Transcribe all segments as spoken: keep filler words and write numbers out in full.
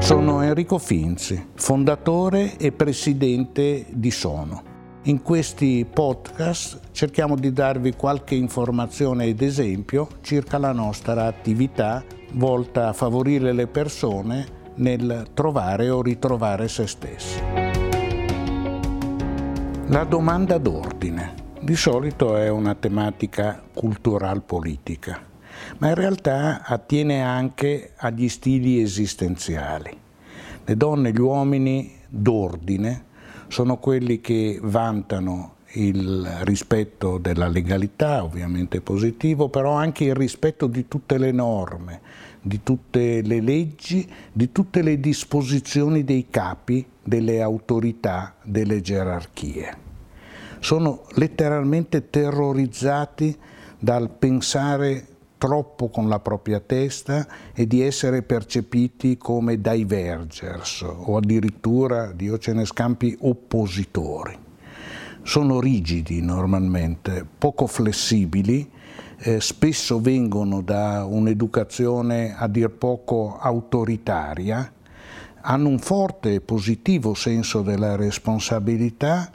Sono Enrico Finzi, fondatore e presidente di Sono. In questi podcast cerchiamo di darvi qualche informazione ed esempio circa la nostra attività volta a favorire le persone nel trovare o ritrovare se stessi. La domanda d'ordine di solito è una tematica cultural-politica, ma in realtà attiene anche agli stili esistenziali. Le donne e gli uomini d'ordine sono quelli che vantano il rispetto della legalità, ovviamente positivo, però anche il rispetto di tutte le norme, di tutte le leggi, di tutte le disposizioni dei capi, delle autorità, delle gerarchie. Sono letteralmente terrorizzati dal pensare troppo con la propria testa e di essere percepiti come divergers o addirittura, Dio ce ne scampi, oppositori. Sono rigidi normalmente, poco flessibili, eh, spesso vengono da un'educazione a dir poco autoritaria, hanno un forte e positivo senso della responsabilità,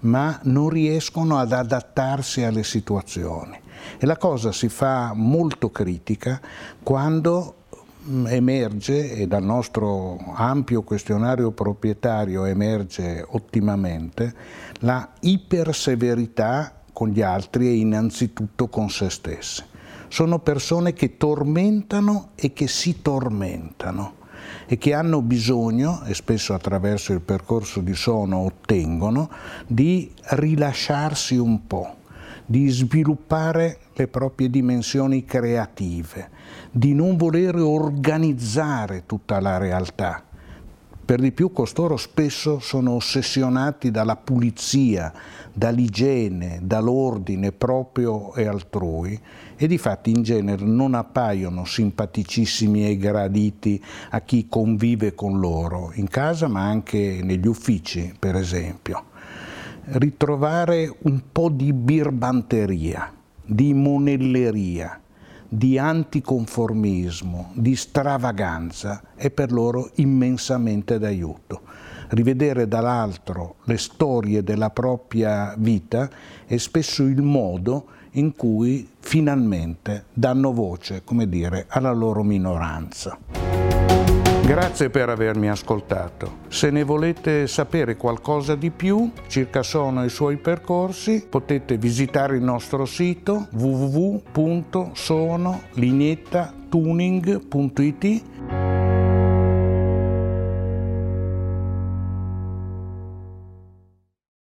ma non riescono ad adattarsi alle situazioni. E la cosa si fa molto critica quando emerge, e dal nostro ampio questionario proprietario emerge ottimamente, la iperseverità con gli altri e innanzitutto con se stesse. Sono persone che tormentano e che si tormentano e che hanno bisogno, e spesso attraverso il percorso di Sono ottengono, di rilasciarsi un po', di sviluppare le proprie dimensioni creative, di non voler organizzare tutta la realtà. Per di più costoro spesso sono ossessionati dalla pulizia, dall'igiene, dall'ordine proprio e altrui e difatti in genere non appaiono simpaticissimi e graditi a chi convive con loro, in casa ma anche negli uffici, per esempio. Ritrovare un po' di birbanteria, di monelleria, di anticonformismo, di stravaganza è per loro immensamente d'aiuto. Rivedere dall'altro le storie della propria vita è spesso il modo in cui finalmente danno voce, come dire, alla loro minoranza. Grazie per avermi ascoltato. Se ne volete sapere qualcosa di più circa Sono e i suoi percorsi, potete visitare il nostro sito w w w punto sono lineetta tuning punto i t